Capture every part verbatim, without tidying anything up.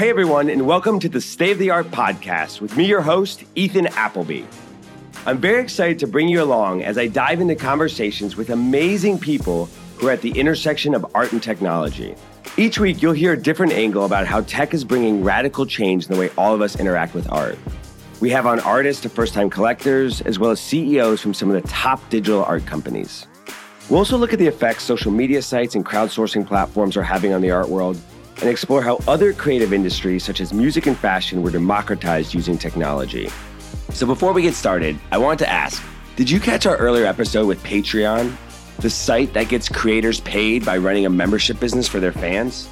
Hey, everyone, and welcome to the State of the Art podcast with me, your host, Ethan Appleby. I'm very excited to bring you along as I dive into conversations with amazing people who are at the intersection of art and technology. Each week, you'll hear a different angle about how tech is bringing radical change in the way all of us interact with art. We have on artists to first-time collectors, as well as C E Os from some of the top digital art companies. We'll also look at the effects social media sites and crowdsourcing platforms are having on the art world, and explore how other creative industries, such as music and fashion, were democratized using technology. So before we get started, I want to ask, did you catch our earlier episode with Patreon, the site that gets creators paid by running a membership business for their fans?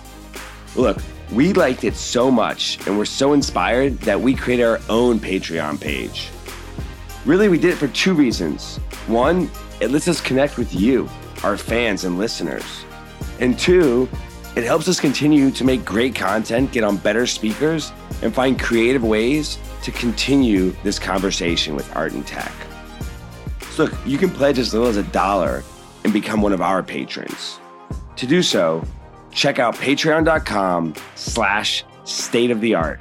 Look, we liked it so much and we're so inspired that we created our own Patreon page. Really, we did it for two reasons. One, it lets us connect with you, our fans and listeners. And two, it helps us continue to make great content, get on better speakers, and find creative ways to continue this conversation with art and tech. So look, you can pledge as little as a dollar and become one of our patrons. To do so, check out patreon.com slash state of the art.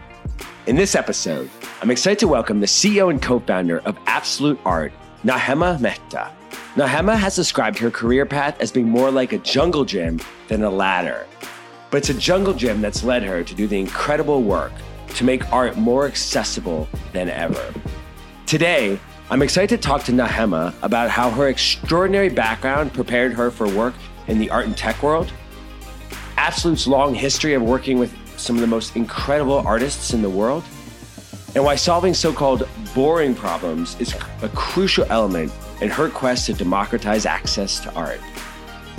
In this episode, I'm excited to welcome the C E O and co-founder of Absolut Art, Nahema Mehta. Nahema has described her career path as being more like a jungle gym than a ladder. But it's a jungle gym that's led her to do the incredible work to make art more accessible than ever. Today, I'm excited to talk to Nahema about how her extraordinary background prepared her for work in the art and tech world, Absolut's long history of working with some of the most incredible artists in the world, and why solving so-called boring problems is a crucial element in her quest to democratize access to art.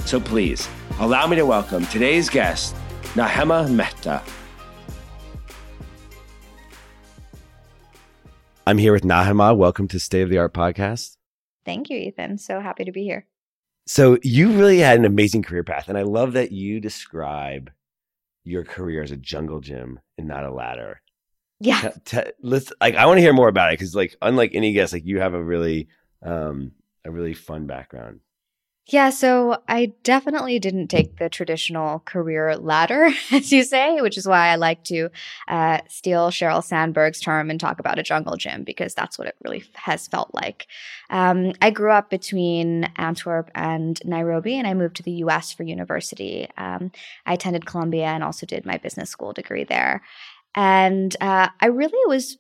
So please, allow me to welcome today's guest, Nahema Mehta. I'm here with Nahema. Welcome to State of the Art podcast. Thank you, Ethan. So happy to be here. So you really had an amazing career path, and I love that you describe your career as a jungle gym and not a ladder. Yeah. T- t- let's, like, I want to hear more about it because, like, unlike any guest, like, you have a really, um, a really fun background. Yeah, so I definitely didn't take the traditional career ladder, as you say, which is why I like to uh, steal Sheryl Sandberg's term and talk about a jungle gym, because that's what it really has felt like. Um, I grew up between Antwerp and Nairobi, and I moved to the U S for university. Um, I attended Columbia and also did my business school degree there. And uh, I really was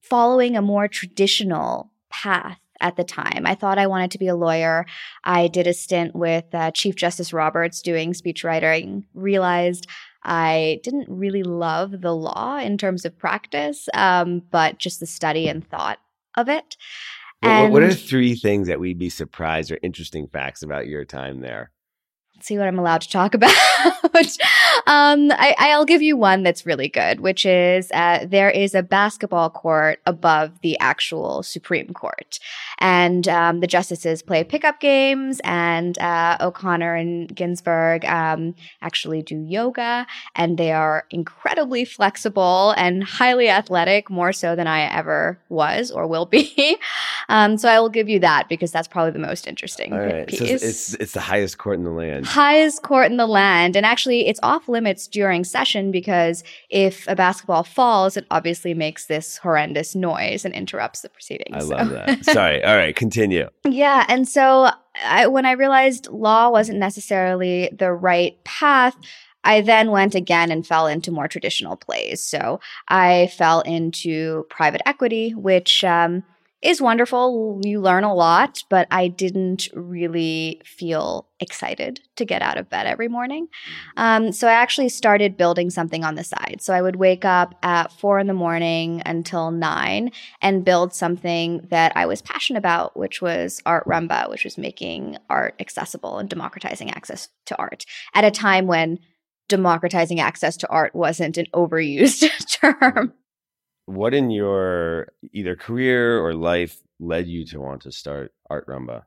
following a more traditional path at the time. I thought I wanted to be a lawyer. I did a stint with uh, Chief Justice Roberts doing speechwriting, realized I didn't really love the law in terms of practice, um, but just the study and thought of it. And what are three things that we'd be surprised or interesting facts about your time there? Let's see what I'm allowed to talk about. um, I, I'll give you one that's really good, which is uh, there is a basketball court above the actual Supreme Court. And um, the justices play pickup games, and uh, O'Connor and Ginsburg um, actually do yoga. And they are incredibly flexible and highly athletic, more so than I ever was or will be. um, so I will give you that because that's probably the most interesting All right. piece. So it's, it's, it's the highest court in the land. Highest court in the land. And actually, it's off limits during session because if a basketball falls, it obviously makes this horrendous noise and interrupts the proceedings. I so. love that. Sorry. All right. Continue. Yeah. And so I, when I realized law wasn't necessarily the right path, I then went again and fell into more traditional plays. So I fell into private equity, which um, is wonderful. You learn a lot, but I didn't really feel excited to get out of bed every morning. Um, so I actually started building something on the side. So I would wake up at four in the morning until nine and build something that I was passionate about, which was Art Rumba, which was making art accessible and democratizing access to art at a time when democratizing access to art wasn't an overused term. What in your either career or life led you to want to start Art Rumba?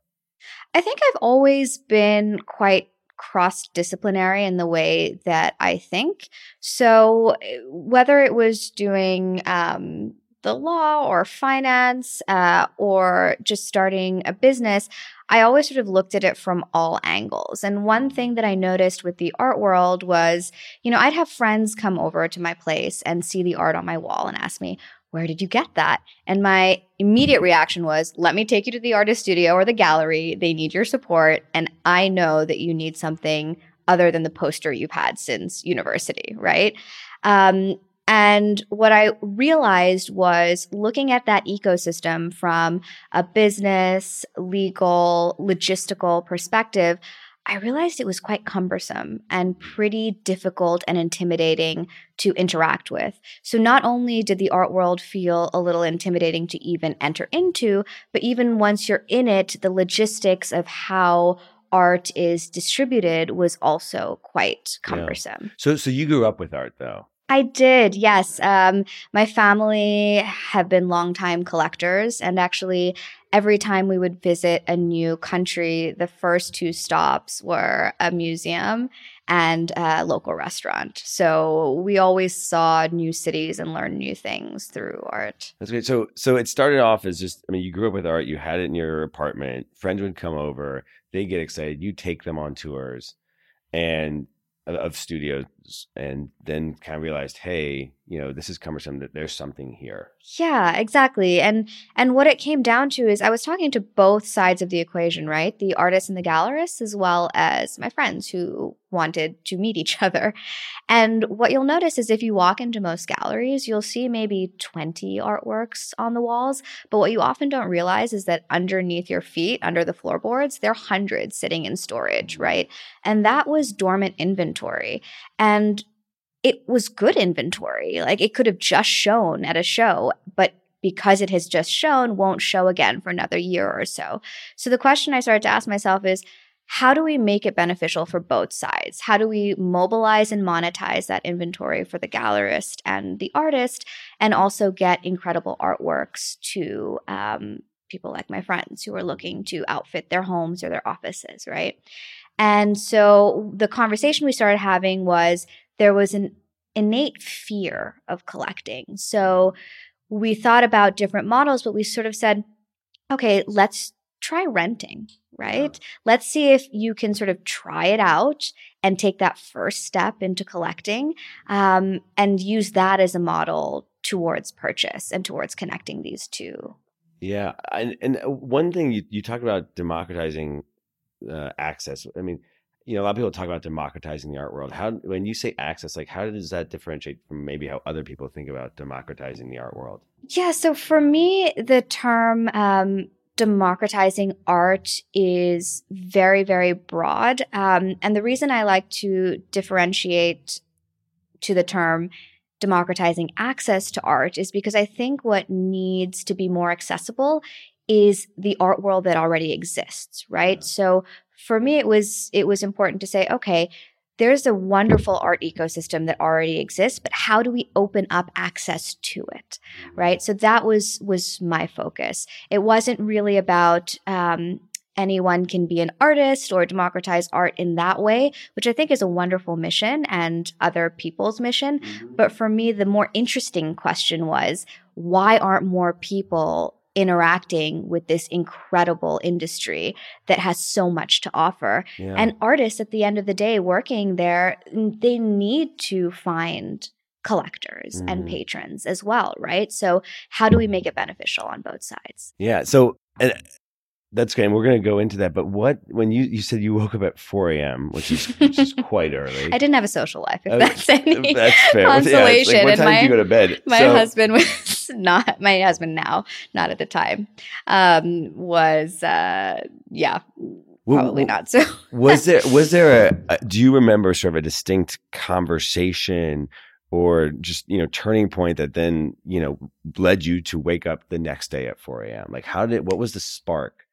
I think I've always been quite cross-disciplinary in the way that I think. So whether it was doing um, the law or finance uh, or just starting a business, I always sort of looked at it from all angles. And one thing that I noticed with the art world was, you know, I'd have friends come over to my place and see the art on my wall and ask me, where did you get that? And my immediate reaction was, let me take you to the artist studio or the gallery. They need your support. And I know that you need something other than the poster you've had since university, right? Um, and what I realized was looking at that ecosystem from a business, legal, logistical perspective, I realized it was quite cumbersome and pretty difficult and intimidating to interact with. So not only did the art world feel a little intimidating to even enter into, but even once you're in it, the logistics of how art is distributed was also quite cumbersome. Yeah. So, so you grew up with art, though? I did, yes. Um, my family have been longtime collectors, and actually every time we would visit a new country, the first two stops were a museum and a local restaurant. So we always saw new cities and learned new things through art. That's great. So, so it started off as just, I mean, you grew up with art, you had it in your apartment, friends would come over, they get excited, you take them on tours, and of studios, and then kind of realized, hey, you know, this is cumbersome, that there's something here. Yeah, exactly. And and what it came down to is I was talking to both sides of the equation, right? The artists and the gallerists, as well as my friends who wanted to meet each other. And what you'll notice is if you walk into most galleries, you'll see maybe twenty artworks on the walls. But what you often don't realize is that underneath your feet, under the floorboards, there are hundreds sitting in storage, right? And that was dormant inventory. And it was good inventory. Like, it could have just shown at a show, but because it has just shown, won't show again for another year or so. So the question I started to ask myself is, how do we make it beneficial for both sides? How do we mobilize and monetize that inventory for the gallerist and the artist, and also get incredible artworks to um, people like my friends who are looking to outfit their homes or their offices, right? And so the conversation we started having was, there was an innate fear of collecting. So we thought about different models, but we sort of said, okay, let's try renting, right? Yeah. Let's see if you can sort of try it out and take that first step into collecting, um, and use that as a model towards purchase and towards connecting these two. Yeah. And, and one thing you, you talked about democratizing uh, access. I mean, you know, a lot of people talk about democratizing the art world. How, when you say access, like, how does that differentiate from maybe how other people think about democratizing the art world? Yeah. So for me, the term um, democratizing art is very, very broad. Um, and the reason I like to differentiate to the term democratizing access to art is because I think what needs to be more accessible is the art world that already exists, right? Yeah. So for me, it was it was important to say, okay, there's a wonderful art ecosystem that already exists, but how do we open up access to it, right? So that was was my focus. It wasn't really about um, anyone can be an artist or democratize art in that way, which I think is a wonderful mission and other people's mission. But for me, the more interesting question was, why aren't more people interacting with this incredible industry that has so much to offer? Yeah. And artists, at the end of the day, working there, they need to find collectors mm-hmm. and patrons as well, right? So how do we make it beneficial on both sides? Yeah, so and that's great. And we're going to go into that. But what, when you, you said you woke up at four a.m., which is, which is quite early. I didn't have a social life, if uh, that's any that's fair. consolation. Yeah, like, what time and my, do you go to bed? My so, husband was... Not my husband now, not at the time, um, was, uh, yeah, probably well, not. So was there, was there a, a, do you remember sort of a distinct conversation or just, you know, turning point that then, you know, led you to wake up the next day at four a.m.? Like, how did, what was the spark?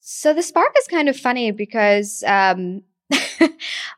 So the spark is kind of funny because, um,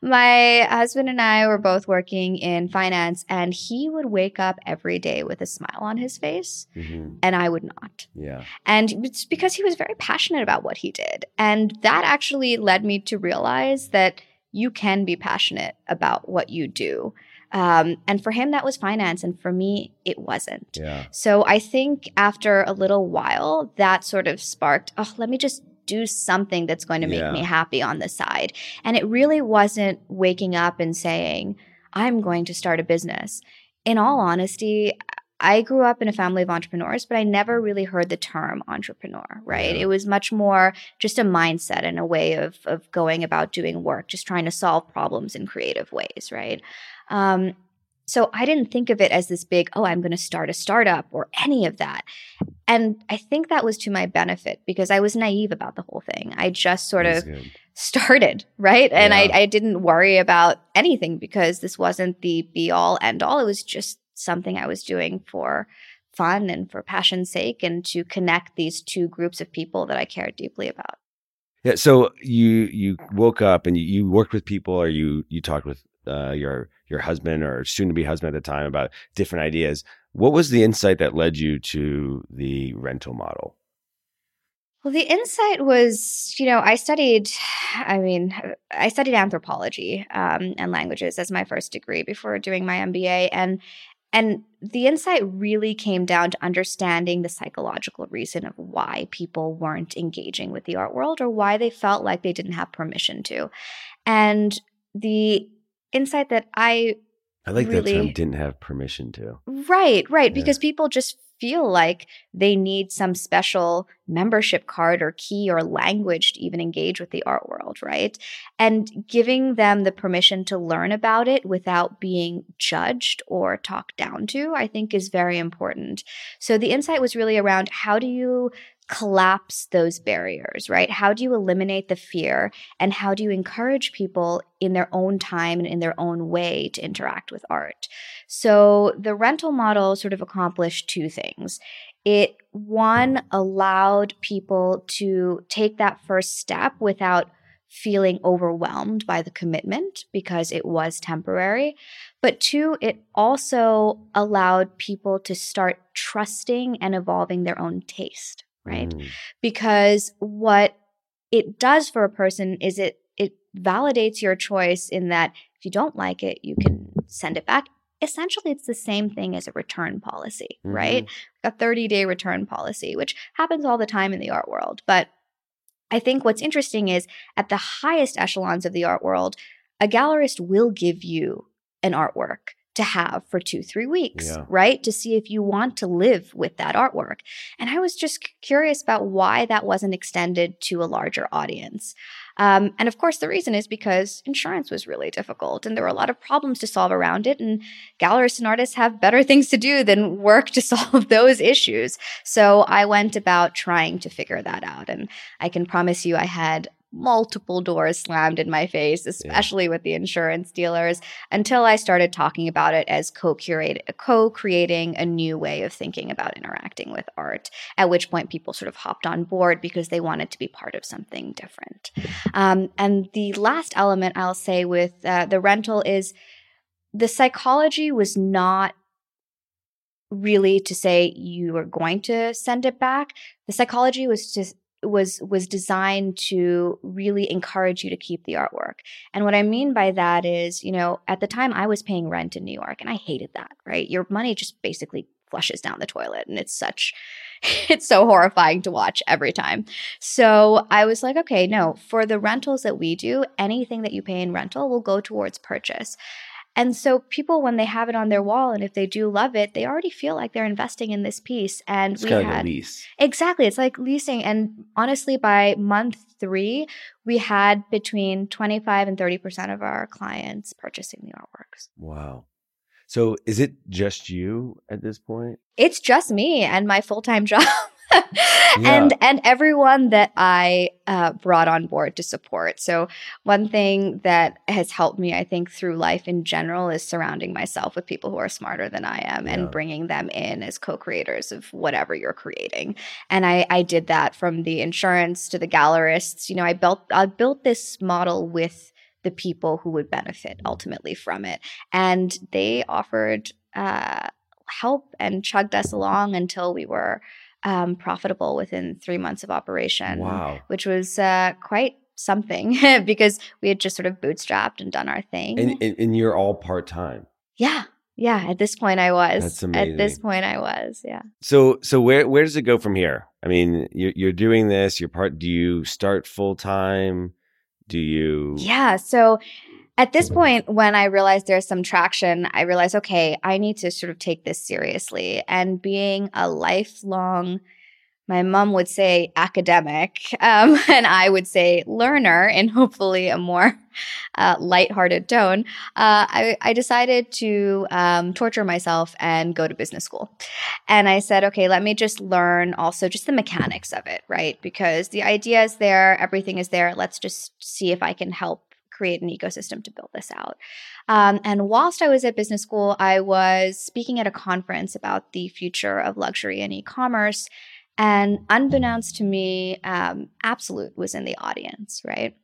my husband and I were both working in finance, and he would wake up every day with a smile on his face, mm-hmm. and I would not. Yeah. And it's because he was very passionate about what he did. And that actually led me to realize that you can be passionate about what you do. Um, and for him, that was finance. And for me, it wasn't. Yeah. So I think after a little while, that sort of sparked, oh, let me just do something that's going to make yeah. me happy on the side. And it really wasn't waking up and saying, I'm going to start a business. In all honesty, I grew up in a family of entrepreneurs, but I never really heard the term entrepreneur, right? Yeah. It was much more just a mindset and a way of of going about doing work, just trying to solve problems in creative ways, right? Um, so I didn't think of it as this big, oh, I'm going to start a startup or any of that. And I think that was to my benefit because I was naive about the whole thing. I just sort That's of good. started, right? Yeah. And I, I didn't worry about anything because this wasn't the be all end all. It was just something I was doing for fun and for passion's sake and to connect these two groups of people that I cared deeply about. Yeah. So you you woke up and you, you worked with people or you you talked with uh, your your husband or soon-to-be husband at the time about different ideas. What was the insight that led you to the rental model? Well, the insight was, you know, I studied, I mean, I studied anthropology um, and languages as my first degree before doing my M B A. And And the insight really came down to understanding the psychological reason of why people weren't engaging with the art world or why they felt like they didn't have permission to. And the insight that I I like really, that term, didn't have permission to. Right, right. Yeah. Because people just feel like they need some special membership card or key or language to even engage with the art world, right? And giving them the permission to learn about it without being judged or talked down to, I think is very important. So the insight was really around how do you collapse those barriers, right? How do you eliminate the fear and how do you encourage people in their own time and in their own way to interact with art? So the rental model sort of accomplished two things. It, one, allowed people to take that first step without feeling overwhelmed by the commitment because it was temporary. But two, it also allowed people to start trusting and evolving their own taste. Right? Mm. Because what it does for a person is it it validates your choice in that if you don't like it, you can send it back. Essentially, it's the same thing as a return policy, mm-hmm. right? A thirty-day return policy, which happens all the time in the art world. But I think what's interesting is at the highest echelons of the art world, a gallerist will give you an artwork to have for two, three weeks, yeah. right? To see if you want to live with that artwork. And I was just curious about why that wasn't extended to a larger audience. Um, and of course, the reason is because insurance was really difficult and there were a lot of problems to solve around it. And gallerists and artists have better things to do than work to solve those issues. So I went about trying to figure that out. And I can promise you I had multiple doors slammed in my face, especially yeah. with the insurance dealers, until I started talking about it as co-curate, co-creating a new way of thinking about interacting with art, at which point people sort of hopped on board because they wanted to be part of something different. Um, and the last element I'll say with uh, the rental is the psychology was not really to say you are going to send it back. The psychology was just was was designed to really encourage you to keep the artwork. And what I mean by that is, you know, at the time I was paying rent in New York and I hated that, right? Your money just basically flushes down the toilet and it's such, it's so horrifying to watch every time. So I was like, okay, no, for the rentals that we do, anything that you pay in rental will go towards purchase. And so people, when they have it on their wall, and if they do love it, they already feel like they're investing in this piece. And it's we kind had, of a lease. Exactly. It's like leasing. And honestly, by month three, we had between twenty-five and thirty percent of our clients purchasing the artworks. Wow. So is it just you at this point? It's just me and my full-time job. Yeah. And and everyone that I uh, brought on board to support. So one thing that has helped me, I think, through life in general is surrounding myself with people who are smarter than I am yeah. and bringing them in as co-creators of whatever you're creating. And I, I did that from the insurance to the gallerists. You know, I built I built this model with the people who would benefit ultimately from it. And they offered uh, help and chugged us along until we were Um, profitable within three months of operation, wow. which was uh, quite something because we had just sort of bootstrapped and done our thing. And, and, and you're all part-time. Yeah. Yeah. At this point I was. That's amazing. At this point I was. Yeah. So, so where, where does it go from here? I mean, you're, you're doing this, you're part, do you start full time? Do you? Yeah. So at this point, when I realized there's some traction, I realized, okay, I need to sort of take this seriously. And being a lifelong, my mom would say academic, um, and I would say learner in hopefully a more uh, lighthearted tone, uh, I, I decided to um, torture myself and go to business school. And I said, okay, let me just learn also just the mechanics of it, right? Because the idea is there, everything is there. Let's just see if I can help create an ecosystem to build this out. Um, and whilst I was at business school, I was speaking at a conference about the future of luxury and e-commerce. And unbeknownst to me, um, Absolut was in the audience, right?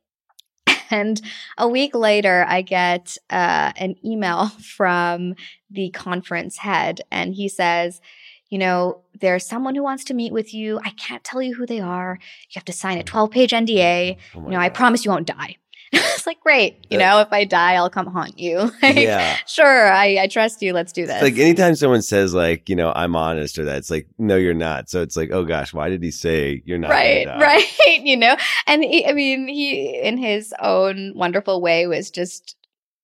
And a week later, I get uh, an email from the conference head, and he says, you know, there's someone who wants to meet with you. I can't tell you who they are. You have to sign a twelve-page N D A. Oh my you know, God. I promise you won't die. It's like, great, you know, if I die, I'll come haunt you. Like, yeah. Sure, I, I trust you. Let's do this. It's like anytime someone says like, you know, I'm honest or that, it's like, no, you're not. So it's like, oh gosh, why did he say you're not? Right, right. You know, and he, I mean, he in his own wonderful way was just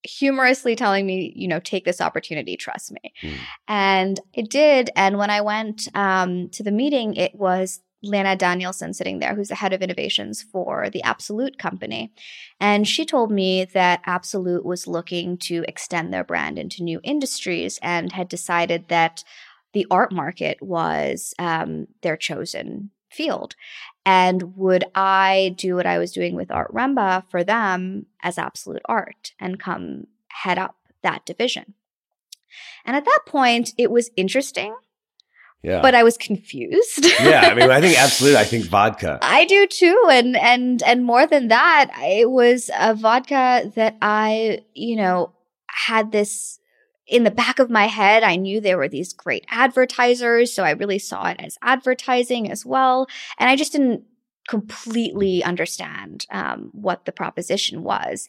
humorously telling me, you know, take this opportunity, trust me. Mm. And it did. And when I went um, to the meeting, it was Lena Danielson sitting there, who's the head of innovations for the Absolut company. And she told me that Absolut was looking to extend their brand into new industries and had decided that the art market was um, their chosen field. And would I do what I was doing with Art Rumba for them as Absolut Art and come head up that division? And at that point, it was interesting. Yeah. But I was confused. Yeah, I mean, I think absolutely. I think vodka. I do too, and and and more than that, it was a vodka that I, you know, had this in the back of my head. I knew there were these great advertisers, so I really saw it as advertising as well, and I just didn't completely understand um, what the proposition was.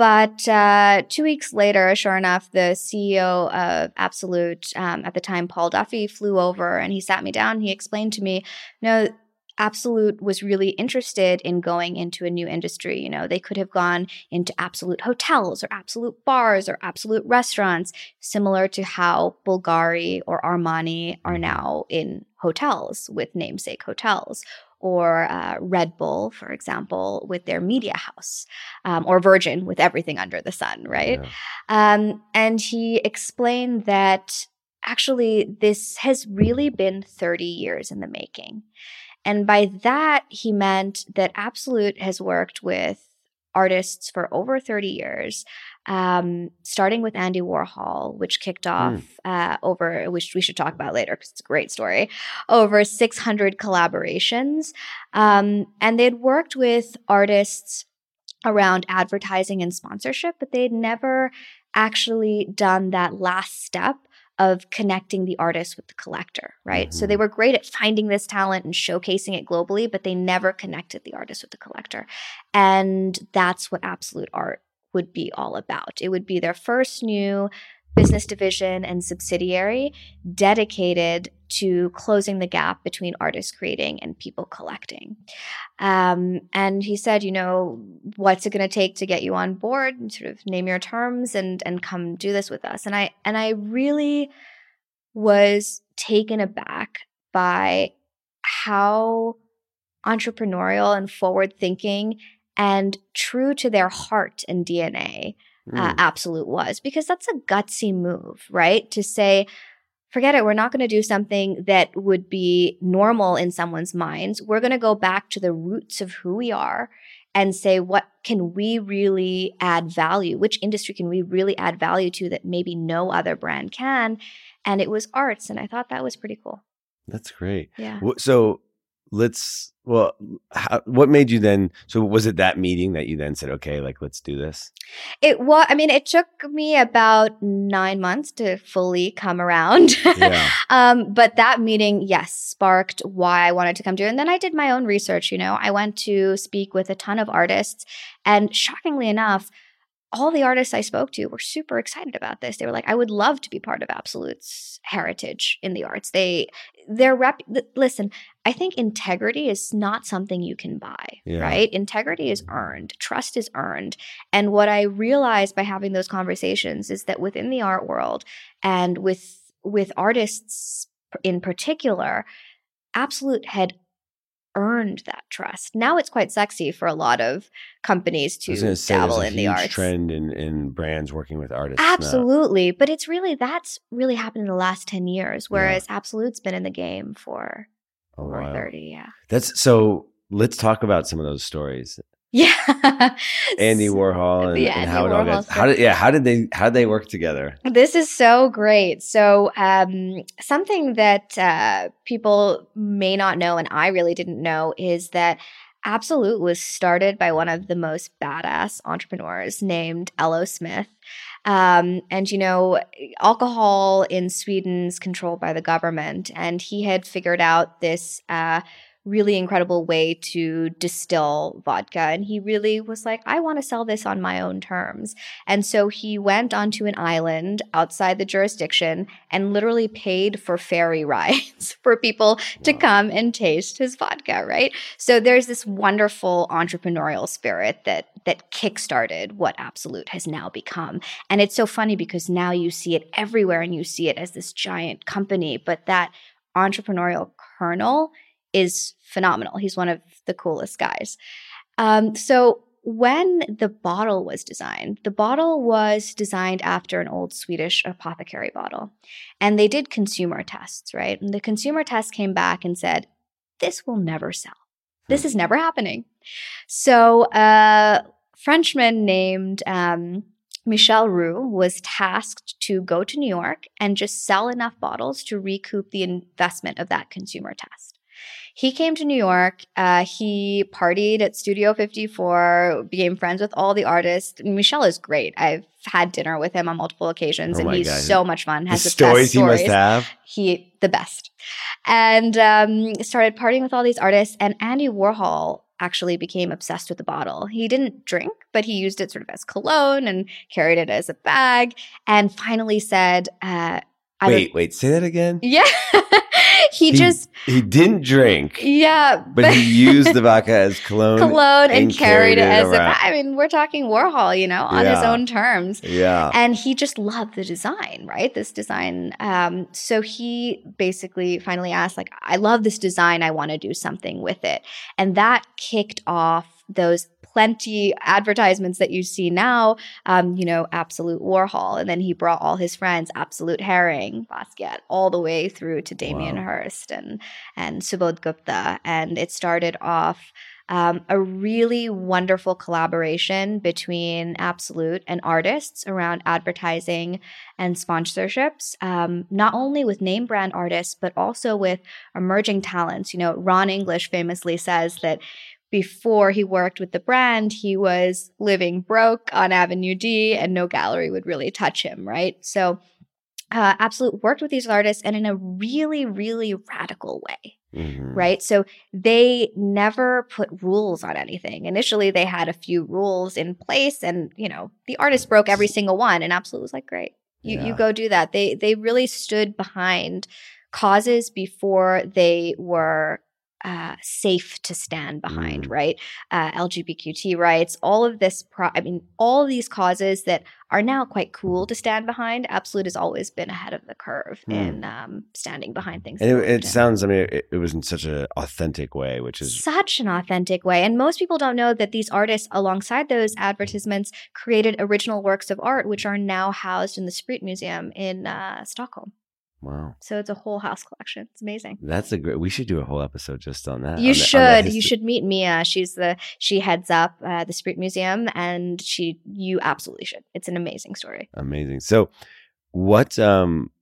But uh, two weeks later, sure enough, the C E O of Absolut, um, at the time, Paul Duffy, flew over and he sat me down. He explained to me, no, Absolut was really interested in going into a new industry. You know, they could have gone into Absolut hotels or Absolut bars or Absolut restaurants, similar to how Bulgari or Armani are now in hotels with namesake hotels. Or uh, Red Bull, for example, with their media house, um, or Virgin with everything under the sun, right? Yeah. Um, and he explained that actually this has really been thirty years in the making. And by that, he meant that Absolut has worked with artists for over thirty years, um, starting with Andy Warhol, which kicked off mm. uh, over, which we should talk about later because it's a great story, over six hundred collaborations. Um, and they'd worked with artists around advertising and sponsorship, but they'd never actually done that last step of connecting the artist with the collector, right? Mm-hmm. So they were great at finding this talent and showcasing it globally, but they never connected the artist with the collector. And that's what Absolut Art would be all about. It would be their first new business division and subsidiary dedicated to closing the gap between artists creating and people collecting. Um, and he said, you know, what's it going to take to get you on board and sort of name your terms and and come do this with us? And I and I really was taken aback by how entrepreneurial and forward-thinking and true to their heart and D N A Uh, Absolut was, because that's a gutsy move, right? To say, forget it, we're not going to do something that would be normal in someone's minds. We're going to go back to the roots of who we are and say, what can we really add value? Which industry can we really add value to that maybe no other brand can? And it was arts. And I thought that was pretty cool. That's great. Yeah. So let's, well, how, what made you then, so was it that meeting that you then said, okay, like, let's do this? It was, I mean, it took me about nine months to fully come around. Yeah. um, but that meeting, yes, sparked why I wanted to come do it. And then I did my own research, you know. I went to speak with a ton of artists. And shockingly enough, all the artists I spoke to were super excited about this. They were like, I would love to be part of Absolut's heritage in the arts. They, their rep, listen, I think integrity is not something you can buy, yeah. right? Integrity is earned. Trust is earned. And what I realized by having those conversations is that within the art world and with, with artists in particular, Absolut had earned that trust. Now it's quite sexy for a lot of companies to say, dabble in the arts. There's a huge trend in, in brands working with artists. Absolutely. Now. But it's really, that's really happened in the last ten years, whereas yeah. Absolut's been in the game for oh, over wow. thirty. Yeah. That's so let's talk about some of those stories. Yeah. Andy Warhol and, yeah, and Andy how it all got, how did yeah, how did they how did they work together? This is so great. So um something that uh people may not know and I really didn't know is that Absolut was started by one of the most badass entrepreneurs named L O. Smith. Um, and, you know, alcohol in Sweden's controlled by the government, and he had figured out this uh really incredible way to distill vodka. And he really was like, I want to sell this on my own terms. And so he went onto an island outside the jurisdiction and literally paid for ferry rides for people to come and taste his vodka, right? So there's this wonderful entrepreneurial spirit that that kickstarted what Absolut has now become. And it's so funny because now you see it everywhere and you see it as this giant company, but that entrepreneurial kernel is phenomenal. He's one of the coolest guys. Um, so when the bottle was designed, the bottle was designed after an old Swedish apothecary bottle. And they did consumer tests, right? And the consumer test came back and said, this will never sell. This is never happening. So a Frenchman named um, Michel Roux was tasked to go to New York and just sell enough bottles to recoup the investment of that consumer test. He came to New York. Uh, he partied at Studio fifty-four, became friends with all the artists. Michel is great. I've had dinner with him on multiple occasions, oh and he's God. so much fun. Has the, the stories best he stories. must have. He the best, and um, started partying with all these artists. And Andy Warhol actually became obsessed with the bottle. He didn't drink, but he used it sort of as cologne and carried it as a bag. And finally said, uh, "I wait, would- wait, say that again." Yeah. He, he just he didn't drink. Yeah, but, but he used the vodka as cologne, cologne, and, and carried it as around. a. I mean, we're talking Warhol, you know, on yeah. his own terms. Yeah, and he just loved the design, right? This design. Um, so he basically finally asked, like, I love this design. I want to do something with it, and that kicked off those plenty advertisements that you see now, um, you know, Absolut Warhol. And then he brought all his friends, Absolut Haring, Basquiat, all the way through to Damien wow. Hirst and, and Subodh Gupta. And it started off um, a really wonderful collaboration between Absolut and artists around advertising and sponsorships, um, not only with name brand artists, but also with emerging talents. You know, Ron English famously says that before he worked with the brand, he was living broke on Avenue D and no gallery would really touch him, right? So uh, Absolut worked with these artists and in a really, really radical way, mm-hmm. right? So they never put rules on anything. Initially, they had a few rules in place and, you know, the artist broke every single one and Absolut was like, great, you, yeah. you go do that. They, they really stood behind causes before they were Uh, safe to stand behind, mm. right? Uh, L G B T Q rights, all of this, pro- I mean, all of these causes that are now quite cool to stand behind. Absolut has always been ahead of the curve mm. in um, standing behind things. And it, it sounds, I mean, it, it was in such an authentic way, which is... Such an authentic way. And most people don't know that these artists, alongside those advertisements, created original works of art, which are now housed in the Spritmuseum in uh, Stockholm. Wow. So it's a whole house collection. It's amazing. That's a great, we should do a whole episode just on that. You on should. The, that you should meet Mia. She's the, she heads up uh, the Spritmuseum and she, you absolutely should. It's an amazing story. Amazing. So what, um,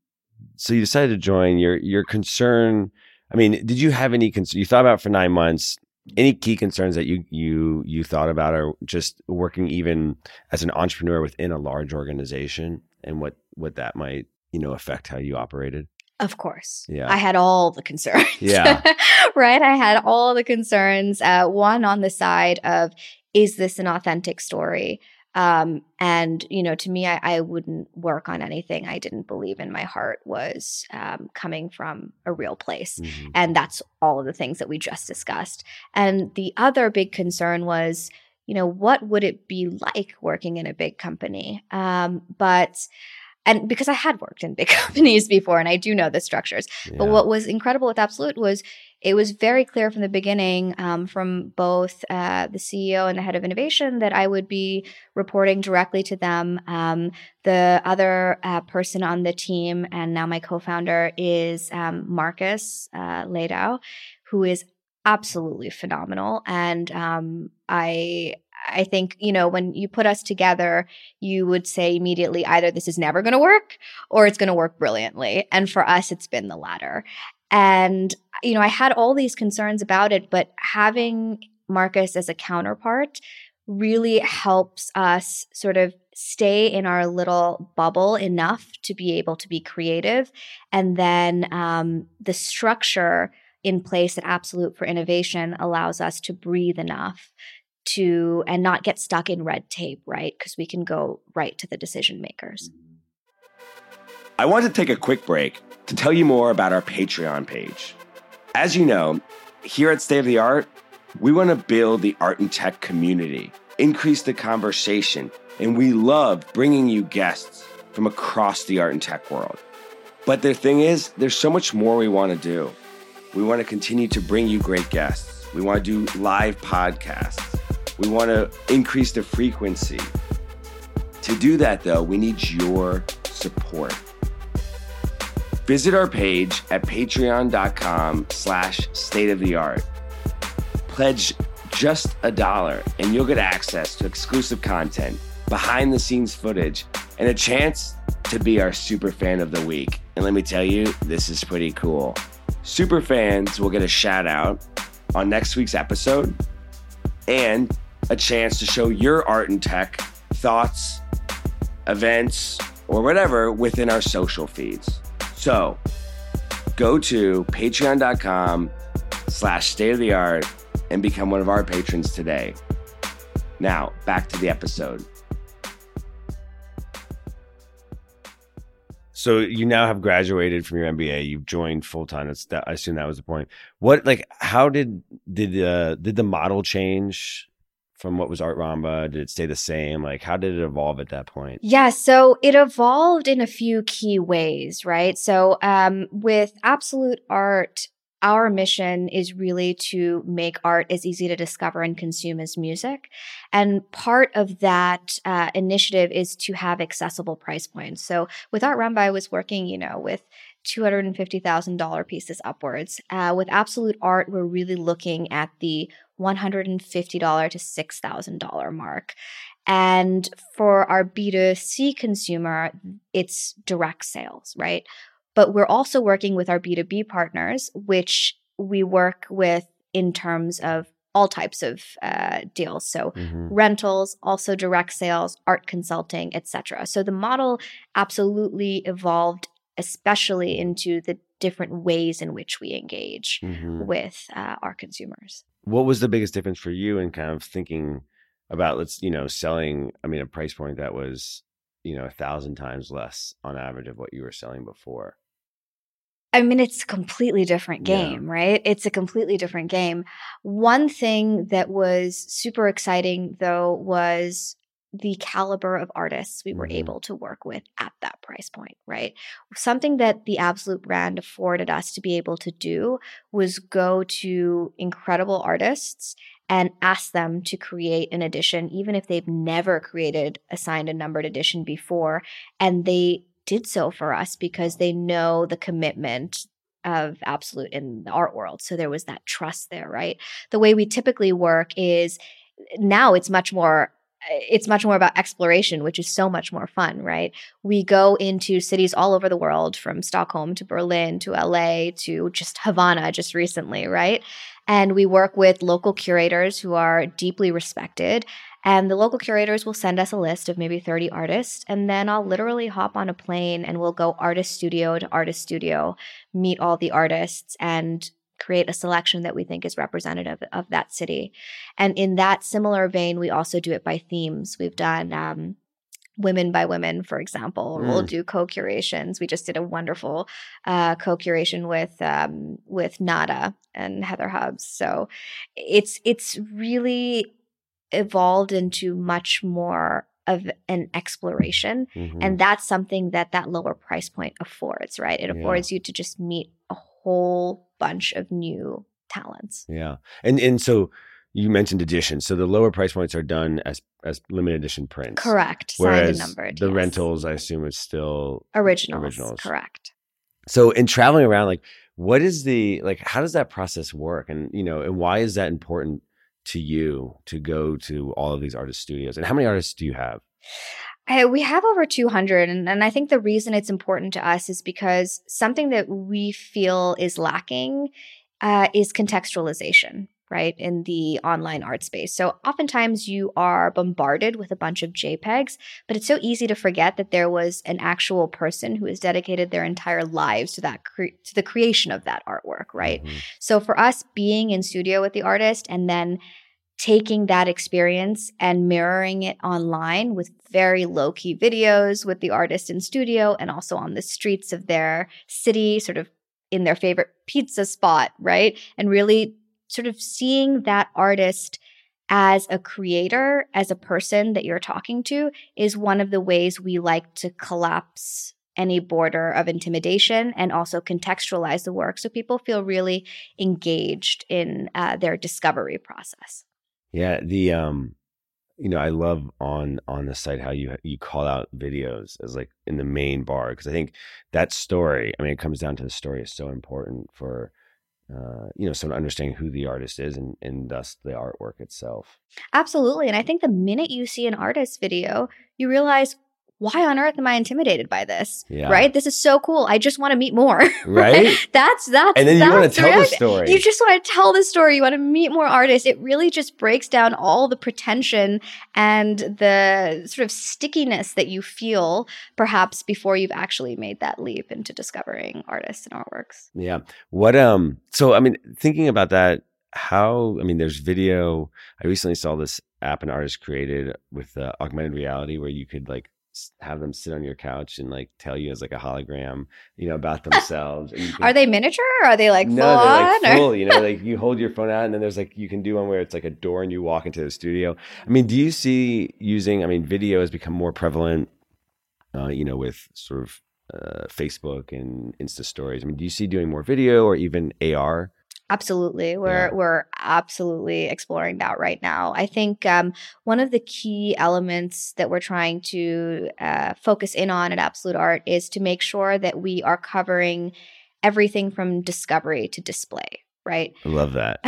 so you decided to join your, your concern. I mean, did you have any concern? You thought about it for nine months. Any key concerns that you, you, you thought about or just working even as an entrepreneur within a large organization and what, what that might, you know, affect how you operated? Of course. Yeah. I had all the concerns. Yeah. Right? I had all the concerns. Uh, one on the side of, is this an authentic story? Um, and, you know, to me, I, I wouldn't work on anything I didn't believe in my heart was um, coming from a real place. Mm-hmm. And that's all of the things that we just discussed. And the other big concern was, you know, what would it be like working in a big company? Um, but And because I had worked in big companies before, and I do know the structures. Yeah. But what was incredible with Absolut was it was very clear from the beginning um, from both uh, the C E O and the head of innovation that I would be reporting directly to them. Um, the other uh, person on the team and now my co-founder is um, Marcus uh, Ledo, who is absolutely phenomenal. And um, I I think, you know, when you put us together, you would say immediately either this is never going to work or it's going to work brilliantly. And for us, it's been the latter. And, you know, I had all these concerns about it, but having Marcus as a counterpart really helps us sort of stay in our little bubble enough to be able to be creative. And then um, the structure in place at Absolut for Innovation allows us to breathe enough to and not get stuck in red tape, right? Because we can go right to the decision makers. I want to take a quick break to tell you more about our Patreon page. As you know, here at State of the Art, we want to build the art and tech community, increase the conversation, and we love bringing you guests from across the art and tech world. But the thing is, there's so much more we want to do. We want to continue to bring you great guests. We want to do live podcasts. We want to increase the frequency. To do that, though, we need your support. Visit our page at patreon.com slash stateoftheart. Pledge just a dollar, and you'll get access to exclusive content, behind-the-scenes footage, and a chance to be our super fan of the week. And let me tell you, this is pretty cool. Super fans will get a shout-out on next week's episode, and a chance to show your art and tech thoughts, events, or whatever within our social feeds. So go to patreon.com slash stateoftheart and become one of our patrons today. Now, back to the episode. So you now have graduated from your M B A. You've joined full time. I assume that was the point. What, like, how did did uh, did the model change from what was Art Rumba? Did it stay the same? Like, how did it evolve at that point? Yeah, so it evolved in a few key ways, right? So um, with Absolut Art, our mission is really to make art as easy to discover and consume as music. And part of that uh, initiative is to have accessible price points. So with Art Rumba, I was working, you know, with two hundred fifty thousand dollars pieces upwards. Uh, with Absolut Art, we're really looking at the one hundred fifty dollars to six thousand dollars mark. And for our B two C consumer, it's direct sales, right? But we're also working with our B two B partners, which we work with in terms of all types of uh, deals. So mm-hmm. rentals, also direct sales, art consulting, et cetera. So the model absolutely evolved, especially into the different ways in which we engage mm-hmm. with uh, our consumers. What was the biggest difference for you in kind of thinking about, let's, you know, selling, I mean, a price point that was, you know, a thousand times less on average of what you were selling before? I mean, it's a completely different game, yeah. right? It's a completely different game. One thing that was super exciting, though, was the caliber of artists we were mm-hmm. able to work with at that price point, right? Something that the Absolut brand afforded us to be able to do was go to incredible artists and ask them to create an edition, even if they've never created a signed and numbered edition before, and they did so for us because they know the commitment of Absolut in the art world. So there was that trust there, right? The way we typically work is now it's much more it's much more about exploration, which is so much more fun, right? We go into cities all over the world, from Stockholm to Berlin to L A to just Havana just recently, right? And we work with local curators who are deeply respected. And the local curators will send us a list of maybe thirty artists, and then I'll literally hop on a plane and we'll go artist studio to artist studio, meet all the artists, and create a selection that we think is representative of that city. And in that similar vein, we also do it by themes. We've done um, women by women, for example. Mm. We'll do co-curations. We just did a wonderful uh, co-curation with um, with Nada and Heather Hubbs. So it's it's really evolved into much more of an exploration. Mm-hmm. And that's something that that lower price point affords, right? It affords yeah. you to just meet a whole bunch of new talents. Yeah. And and so you mentioned editions. So the lower price points are done as as limited edition prints. Correct. Signed and numbered. The yes. rentals, I assume, is still originals. originals. Correct. So in traveling around, like what is the, like how does that process work? And, you know, and why is that important to you to go to all of these artist studios? And how many artists do you have? I, we have over two hundred. And, and I think the reason it's important to us is because something that we feel is lacking uh, is contextualization, right, in the online art space. So oftentimes you are bombarded with a bunch of JPEGs, but it's so easy to forget that there was an actual person who has dedicated their entire lives to that cre- to the creation of that artwork, right? Mm-hmm. So for us, being in studio with the artist and then taking that experience and mirroring it online with very low-key videos with the artist in studio and also on the streets of their city, sort of in their favorite pizza spot, right? And really sort of seeing that artist as a creator, as a person that you're talking to, is one of the ways we like to collapse any border of intimidation and also contextualize the work so people feel really engaged in uh, their discovery process. Yeah, the um, you know, I love on on the site how you you call out videos as like in the main bar, because I think that story, I mean, it comes down to the story, is so important for Uh, you know, sort of understanding who the artist is and, and thus the artwork itself. Absolutely. And I think the minute you see an artist video, you realize, why on earth am I intimidated by this? Yeah. Right? This is so cool. I just want to meet more. Right? that's, that's, and then that's, you want to tell right? the story. You just want to tell the story. You want to meet more artists. It really just breaks down all the pretension and the sort of stickiness that you feel perhaps before you've actually made that leap into discovering artists and artworks. Yeah. What, um, so, I mean, thinking about that, how, I mean, there's video. I recently saw this app an artist created with uh, augmented reality where you could like, have them sit on your couch and like tell you as like a hologram, you know, about themselves. And can, are they miniature? Or are they like no, full they're like full. Or? You know, like you hold your phone out and then there's like you can do one where it's like a door and you walk into the studio. I mean, do you see using? I mean, video has become more prevalent, uh, you know, with sort of uh, Facebook and Insta stories. I mean, do you see doing more video or even A R? Absolutely. We're yeah. we're absolutely exploring that right now. I think um, one of the key elements that we're trying to uh, focus in on at Absolut Art is to make sure that we are covering everything from discovery to display, right? I love that.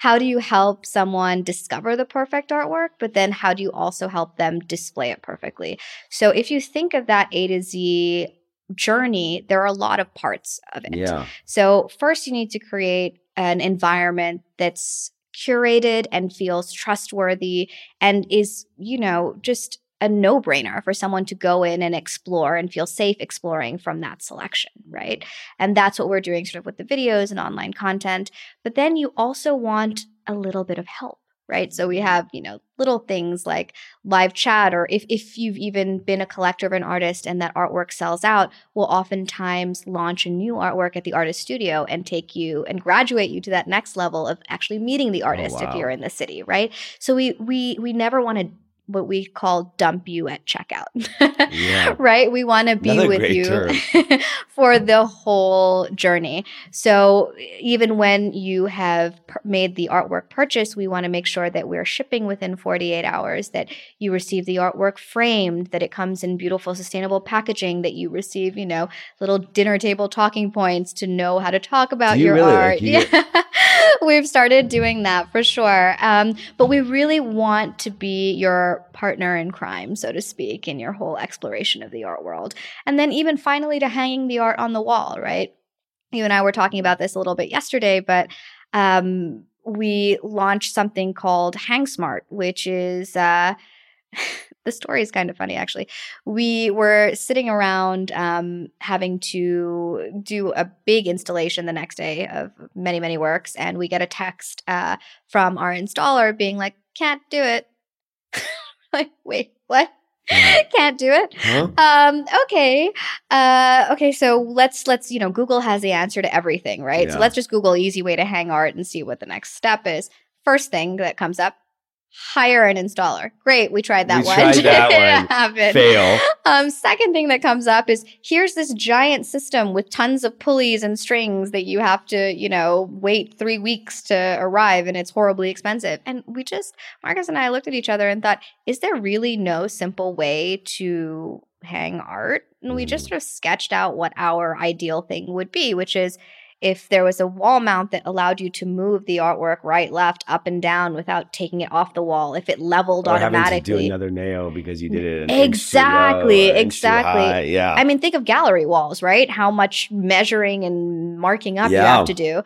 How do you help someone discover the perfect artwork, but then how do you also help them display it perfectly? So if you think of that A to Z journey, there are a lot of parts of it. Yeah. So first you need to create an environment that's curated and feels trustworthy and is, you know, just a no-brainer for someone to go in and explore and feel safe exploring from that selection, right? And that's what we're doing sort of with the videos and online content. But then you also want a little bit of help, right? So we have, you know, little things like live chat, or if, if you've even been a collector of an artist and that artwork sells out, we'll oftentimes launch a new artwork at the artist studio and take you and graduate you to that next level of actually meeting the artist oh, wow. if you're in the city, right? So we we we never want to what we call dump you at checkout, yeah. right? We want to be Another with you for the whole journey. So even when you have pr- made the artwork purchase, we want to make sure that we're shipping within forty-eight hours, that you receive the artwork framed, that it comes in beautiful, sustainable packaging, that you receive, you know, little dinner table talking points to know how to talk about Do you your really art. Like you yeah. get- We've started doing that for sure. Um, but we really want to be your partner in crime, so to speak, in your whole exploration of the art world. And then even finally to hanging the art on the wall, right? You and I were talking about this a little bit yesterday, but um, we launched something called HangSmart, which is uh, – the story is kind of funny, actually. We were sitting around um, having to do a big installation the next day of many, many works, and we get a text uh, from our installer being like, can't do it. Like, wait, what? Can't do it. Huh? Um, okay. Uh, okay. So let's, let's, you know, Google has the answer to everything, right? Yeah. So let's just Google easy way to hang art and see what the next step is. First thing that comes up, hire an installer. Great. We tried that we one. Tried that one. It happened. Fail. Um, second thing that comes up is here's this giant system with tons of pulleys and strings that you have to, you know, wait three weeks to arrive, and it's horribly expensive. And we just, Marcus and I looked at each other and thought, is there really no simple way to hang art? And we just sort of sketched out what our ideal thing would be, which is, if there was a wall mount that allowed you to move the artwork right, left, up, and down without taking it off the wall, if it leveled or automatically, having to do another nail because you did it an exactly, inch too low, exactly. Inch too high. Yeah, I mean, think of gallery walls, right? How much measuring and marking up yeah. you have to do,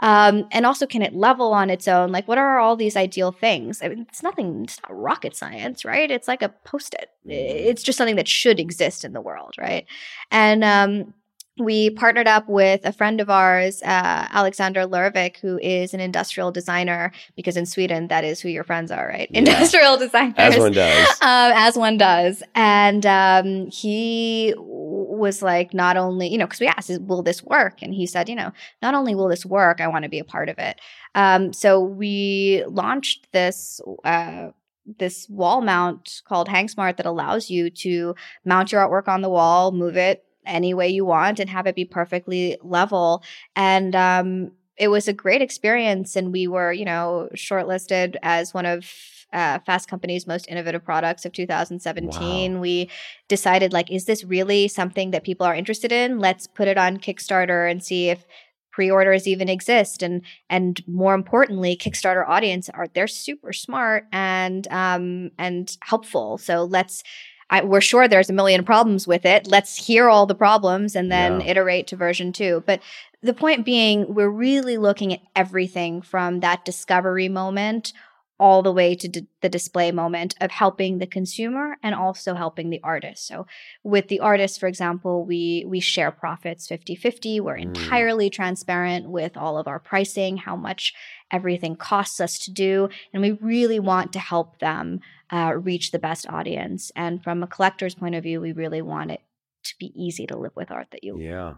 um, and also can it level on its own? Like, what are all these ideal things? I mean, it's nothing. It's not rocket science, right? It's like a post-it. It's just something that should exist in the world, right? And um, we partnered up with a friend of ours, uh, Alexander Lervik, who is an industrial designer, because in Sweden, that is who your friends are, right? Yeah. Industrial designers. As one does. Um, as one does. And um, he was like, not only, you know, because we asked, will this work? And he said, you know, not only will this work, I want to be a part of it. Um, so we launched this uh this wall mount called HangSmart that allows you to mount your artwork on the wall, move it any way you want, and have it be perfectly level. And um, it was a great experience. And we were, you know, shortlisted as one of uh, Fast Company's most innovative products of two thousand seventeen. Wow. We decided, like, is this really something that people are interested in? Let's put it on Kickstarter and see if pre-orders even exist. And and more importantly, Kickstarter audience are they're super smart and um, and helpful. So let's. I, we're sure there's a million problems with it. Let's hear all the problems and then yeah. iterate to version two. But the point being, we're really looking at everything from that discovery moment all the way to d- the display moment of helping the consumer and also helping the artist. So with the artist, for example, we we share profits fifty-fifty. We're entirely mm. transparent with all of our pricing, how much everything costs us to do. And we really want to help them uh, reach the best audience. And from a collector's point of view, we really want it to be easy to live with art that you yeah.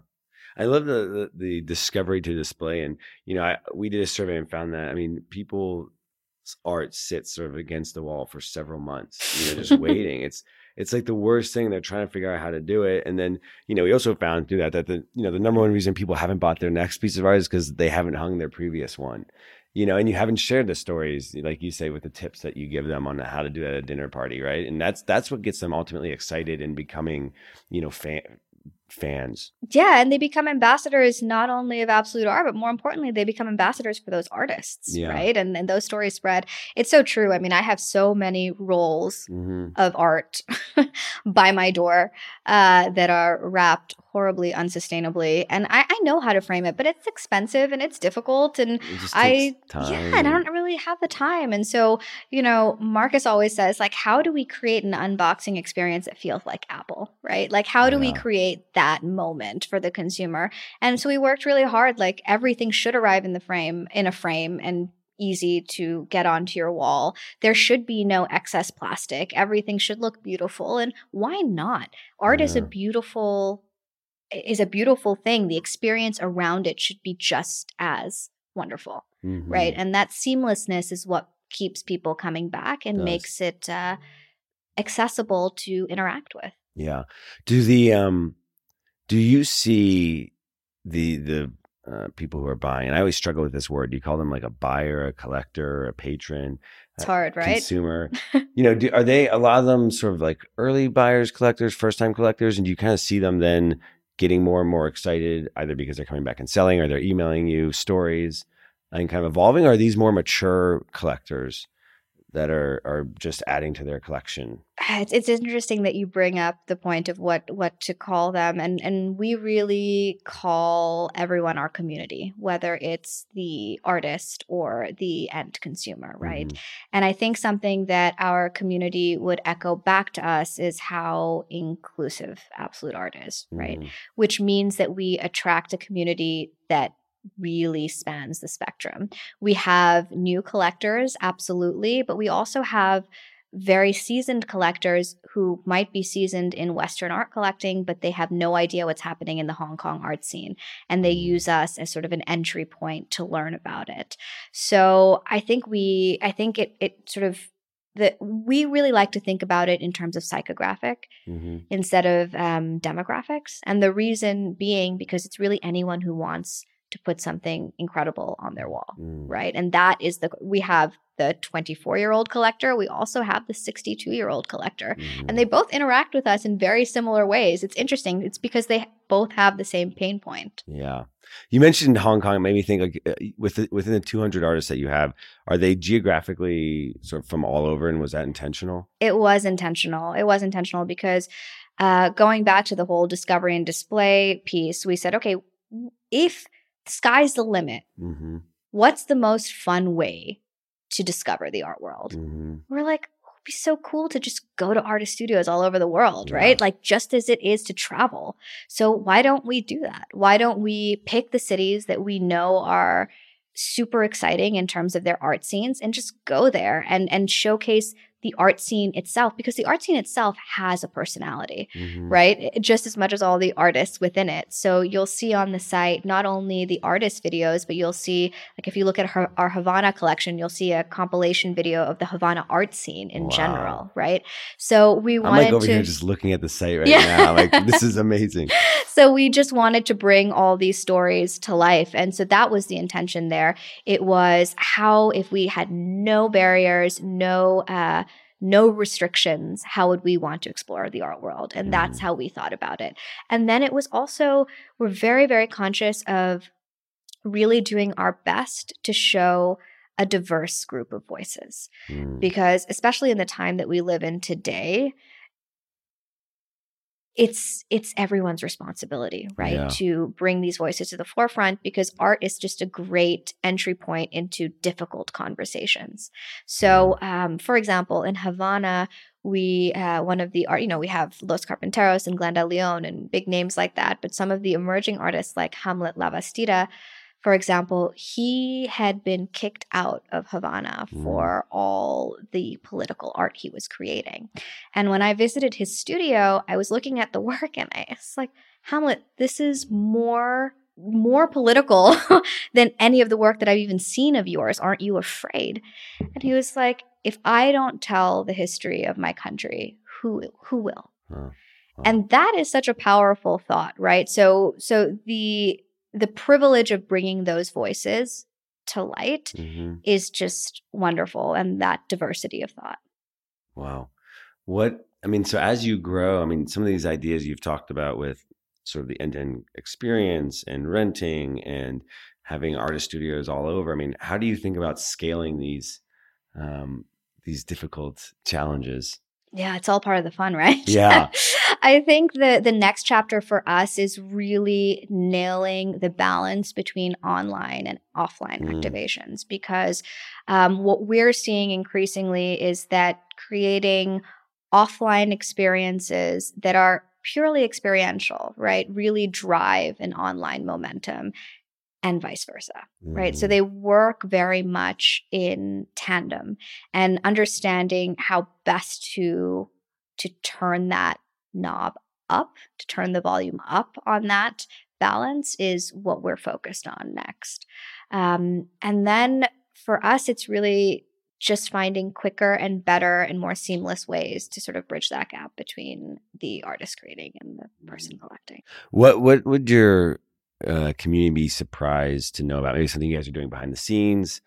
I love the, the, the discovery to display. And, you know, I, we did a survey and found that, I mean, people... art sits sort of against the wall for several months, you know, just waiting. It's it's like the worst thing. They're trying to figure out how to do it. And then, you know, we also found through that that the, you know, the number one reason people haven't bought their next piece of art is because they haven't hung their previous one, you know, and you haven't shared the stories, like you say, with the tips that you give them on how to do that at a dinner party, right? And that's that's what gets them ultimately excited and becoming, you know, fan fans. Yeah, and they become ambassadors not only of Absolut Art, but more importantly, they become ambassadors for those artists, yeah. right? And and those stories spread. It's so true. I mean, I have so many rolls mm-hmm. of art by my door uh, that are wrapped horribly unsustainably, and I, I know how to frame it, but it's expensive and it's difficult, and it I yeah, and I don't really have the time. And so, you know, Marcus always says, like, how do we create an unboxing experience that feels like Apple, right? Like, how do yeah. we create that moment for the consumer? And so we worked really hard. Like, everything should arrive in the frame, in a frame, and easy to get onto your wall. There should be no excess plastic. Everything should look beautiful, and why not? Art yeah. is a beautiful. is a beautiful thing. The experience around it should be just as wonderful, mm-hmm. right? And that seamlessness is what keeps people coming back and it makes it uh, accessible to interact with. Yeah. Do the um, do you see the the uh, people who are buying? And I always struggle with this word. Do you call them like a buyer, a collector, a patron? It's hard, right? Consumer. You know, do, are they a lot of them sort of like early buyers, collectors, first time collectors, and do you kind of see them then getting more and more excited, either because they're coming back and selling or they're emailing you stories and kind of evolving? Or are these more mature collectors that are are just adding to their collection. It's it's interesting that you bring up the point of what what to call them, and and we really call everyone our community, whether it's the artist or the end consumer, right? Mm-hmm. And I think something that our community would echo back to us is how inclusive Absolut Art is, right? Mm-hmm. Which means that we attract a community that really spans the spectrum. We have new collectors, absolutely, but we also have very seasoned collectors who might be seasoned in Western art collecting, but they have no idea what's happening in the Hong Kong art scene. And they use us as sort of an entry point to learn about it. So I think we, I think it, it sort of, that we really like to think about it in terms of psychographic mm-hmm. instead of um, demographics. And the reason being because it's really anyone who wants to put something incredible on their wall, mm. right? And that is the, we have the twenty-four-year-old collector. We also have the sixty-two-year-old collector. Mm. And they both interact with us in very similar ways. It's interesting. It's because they both have the same pain point. Yeah. You mentioned Hong Kong. It made me think, like, with the, within the two hundred artists that you have, are they geographically sort of from all over? And was that intentional? It was intentional. It was intentional because uh, going back to the whole discovery and display piece, we said, okay, if... sky's the limit. Mm-hmm. What's the most fun way to discover the art world? Mm-hmm. We're like, oh, it'd be so cool to just go to artist studios all over the world, yeah. right? Like just as it is to travel. So why don't we do that? Why don't we pick the cities that we know are super exciting in terms of their art scenes and just go there and, and showcase the art scene itself, because the art scene itself has a personality, mm-hmm. right? Just as much as all the artists within it. So you'll see on the site not only the artist videos, but you'll see, like if you look at her, our Havana collection, you'll see a compilation video of the Havana art scene in wow. general, right? So we wanted to- I'm like over to, here just looking at the site right yeah. now. Like, this is amazing. So we just wanted to bring all these stories to life. And so that was the intention there. It was how, if we had no barriers, no uh, no restrictions, how would we want to explore the art world? And that's how we thought about it. And then it was also, we're very, very conscious of really doing our best to show a diverse group of voices. Because especially in the time that we live in today, It's it's everyone's responsibility, right, yeah. to bring these voices to the forefront, because art is just a great entry point into difficult conversations. So, um, for example, in Havana, we uh, one of the art, you know, we have Los Carpinteros and Glenda Leon and big names like that. But some of the emerging artists like Hamlet Lavastita, for example, he had been kicked out of Havana for all the political art he was creating. And when I visited his studio, I was looking at the work and I was like, Hamlet, this is more more political than any of the work that I've even seen of yours. Aren't you afraid? And he was like, if I don't tell the history of my country, who who will? Huh. Huh. And that is such a powerful thought, right? So so the... the privilege of bringing those voices to light mm-hmm. is just wonderful, and that diversity of thought. Wow. What, I mean, so as you grow, I mean, some of these ideas you've talked about with sort of the end-to-end experience and renting and having artist studios all over. I mean, how do you think about scaling these, um, these difficult challenges? Yeah, it's all part of the fun, right? Yeah. I think the, the next chapter for us is really nailing the balance between online and offline mm. activations, because um, what we're seeing increasingly is that creating offline experiences that are purely experiential, right, really drive an online momentum. And vice versa, right? Mm. So they work very much in tandem, and understanding how best to to turn that knob up, to turn the volume up on that balance is what we're focused on next. Um, and then for us, it's really just finding quicker and better and more seamless ways to sort of bridge that gap between the artist creating and the person collecting. What what would your Uh, community be surprised to know about? Maybe something you guys are doing behind the scenes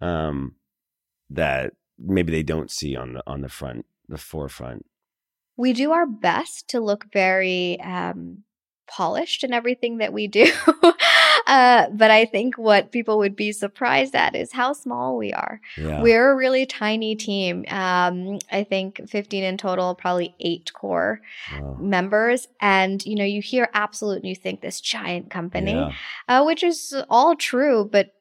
um, that maybe they don't see on the on the front, the forefront. We do our best to look very um, polished in everything that we do. Uh, but I think what people would be surprised at is how small we are. Yeah. We're a really tiny team. Um, I think fifteen in total, probably eight core wow. members. And, you know, you hear Absolut and you think this giant company, yeah. uh, which is all true, but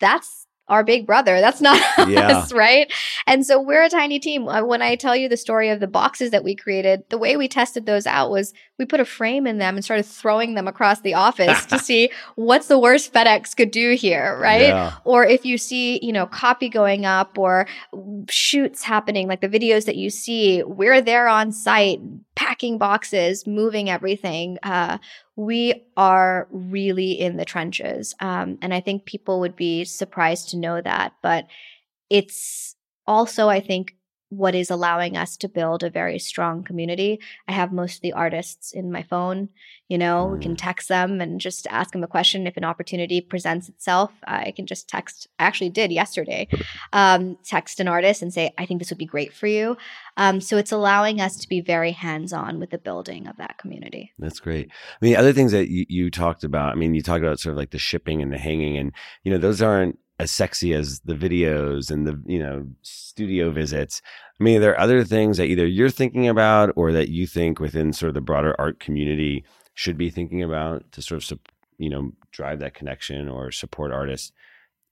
that's our big brother. That's not yeah. us, right? And so we're a tiny team. When I tell you the story of the boxes that we created, the way we tested those out was we put a frame in them and started throwing them across the office to see what's the worst FedEx could do here, right? Yeah. Or if you see, you know, copy going up or shoots happening, like the videos that you see, we're there on site, packing boxes, moving everything. Uh, we are really in the trenches. Um, and I think people would be surprised to know that. But it's also, I think, what is allowing us to build a very strong community. I have most of the artists in my phone. You know, mm. we can text them and just ask them a question. If an opportunity presents itself, I can just text. I actually did yesterday, um, text an artist and say, I think this would be great for you. Um, so it's allowing us to be very hands-on with the building of that community. That's great. I mean, other things that you, you talked about, I mean, you talked about sort of like the shipping and the hanging and, you know, those aren't as sexy as the videos and the, you know, studio visits. I mean, are there other things that either you're thinking about or that you think within sort of the broader art community should be thinking about to sort of, you know, drive that connection or support artists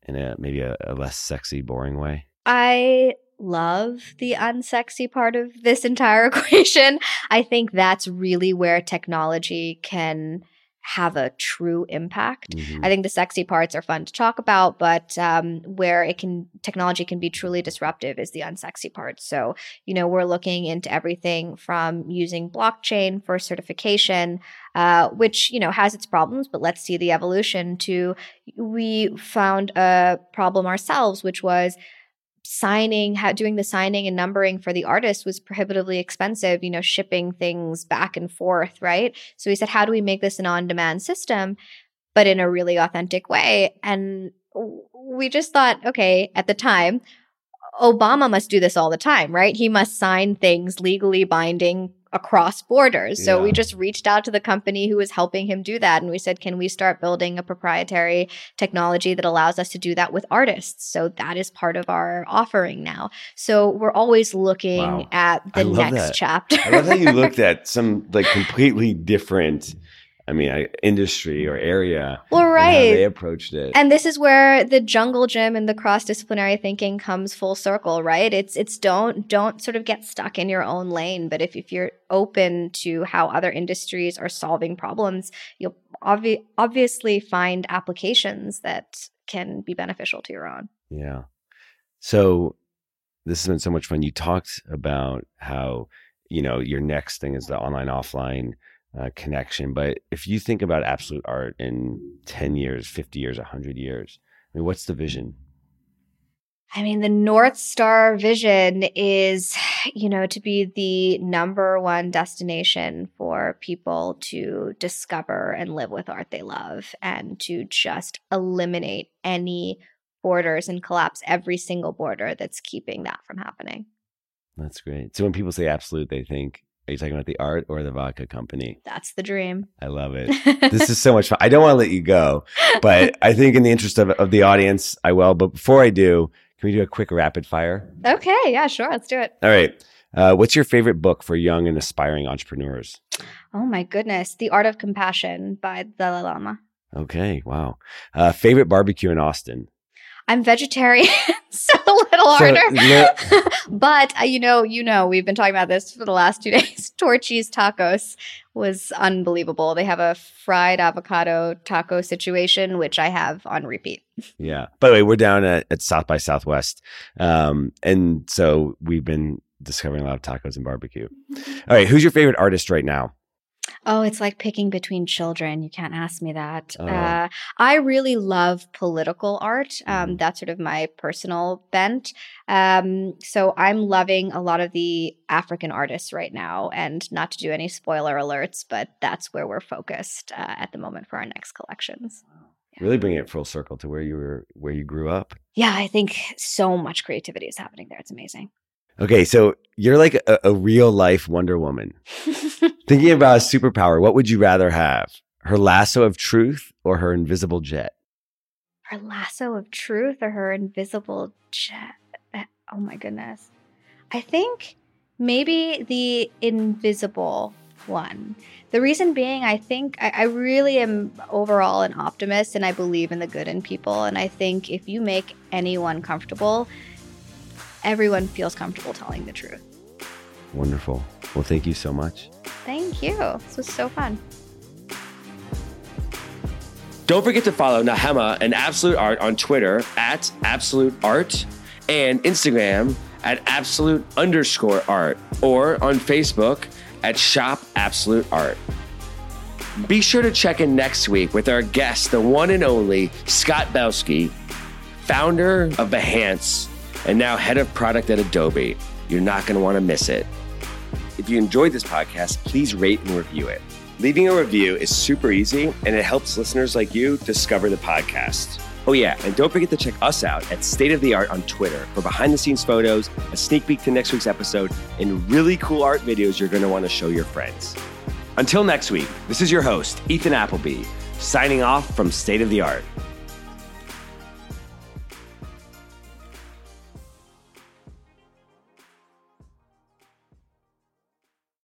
in a maybe a, a less sexy, boring way? I love the unsexy part of this entire equation. I think that's really where technology can have a true impact. Mm-hmm. I think the sexy parts are fun to talk about, but um, where it can technology can be truly disruptive is the unsexy part. So, you know, we're looking into everything from using blockchain for certification, uh, which, you know, has its problems, but let's see the evolution to we found a problem ourselves, which was signing, how, doing the signing and numbering for the artist was prohibitively expensive, you know, shipping things back and forth, right? So we said, how do we make this an on-demand system, but in a really authentic way? And we just thought, okay, at the time, Obama must do this all the time, right? He must sign things legally binding across borders. So yeah. we just reached out to the company who was helping him do that. And we said, can we start building a proprietary technology that allows us to do that with artists? So that is part of our offering now. So we're always looking wow. at the next that. chapter. I love how you looked at some like completely different I mean, I, industry or area. Well, right. And how they approached it. And this is where the jungle gym and the cross-disciplinary thinking comes full circle, right? It's it's don't don't sort of get stuck in your own lane. But if, if you're open to how other industries are solving problems, you'll obvi- obviously find applications that can be beneficial to your own. Yeah. So this has been so much fun. You talked about how, you know, your next thing is the online, offline Uh, connection. But if you think about Absolut Art in ten years, fifty years, one hundred years, I mean, what's the vision? I mean, the North Star vision is, you know, to be the number one destination for people to discover and live with art they love and to just eliminate any borders and collapse every single border that's keeping that from happening. That's great. So when people say Absolut, they think, are you talking about the art or the vodka company? That's the dream. I love it. This is so much fun. I don't want to let you go, but I think in the interest of, of the audience, I will. But before I do, can we do a quick rapid fire? Okay. Yeah, sure. Let's do it. All right. Uh, what's your favorite book for young and aspiring entrepreneurs? Oh, my goodness. The Art of Compassion by the Dalai Lama. Okay. Wow. Uh, favorite barbecue in Austin? I'm vegetarian, so a little so, harder. Yeah. But uh, you know, you know, we've been talking about this for the last two days. Torchy's Tacos was unbelievable. They have a fried avocado taco situation, which I have on repeat. Yeah. By the way, we're down at, at South by Southwest, um, and so we've been discovering a lot of tacos and barbecue. All right, who's your favorite artist right now? Oh, it's like picking between children. You can't ask me that. Oh. Uh, I really love political art. Um, mm. That's sort of my personal bent. Um, so I'm loving a lot of the African artists right now. And not to do any spoiler alerts, but that's where we're focused uh, at the moment for our next collections. Yeah. Really bring it full circle to where you were, where you grew up. Yeah, I think so much creativity is happening there. It's amazing. Okay, so you're like a, a real life Wonder Woman. Thinking about a superpower, what would you rather have? Her lasso of truth or her invisible jet? Her lasso of truth or her invisible jet? Oh my goodness. I think maybe the invisible one. The reason being, I think I, I really am overall an optimist, and I believe in the good in people. And I think if you make anyone comfortable, everyone feels comfortable telling the truth. Wonderful. Well, thank you so much. Thank you. This was so fun. Don't forget to follow Nahema and Absolut Art on Twitter at Absolut Art and Instagram at Absolut underscore Art, or on Facebook at Shop Absolut Art. Be sure to check in next week with our guest, the one and only Scott Belsky, founder of Behance and now head of product at Adobe. You're not going to want to miss it. If you enjoyed this podcast, please rate and review it. Leaving a review is super easy, and it helps listeners like you discover the podcast. Oh yeah, and don't forget to check us out at State of the Art on Twitter for behind-the-scenes photos, a sneak peek to next week's episode, and really cool art videos you're going to want to show your friends. Until next week, this is your host, Ethan Appleby, signing off from State of the Art.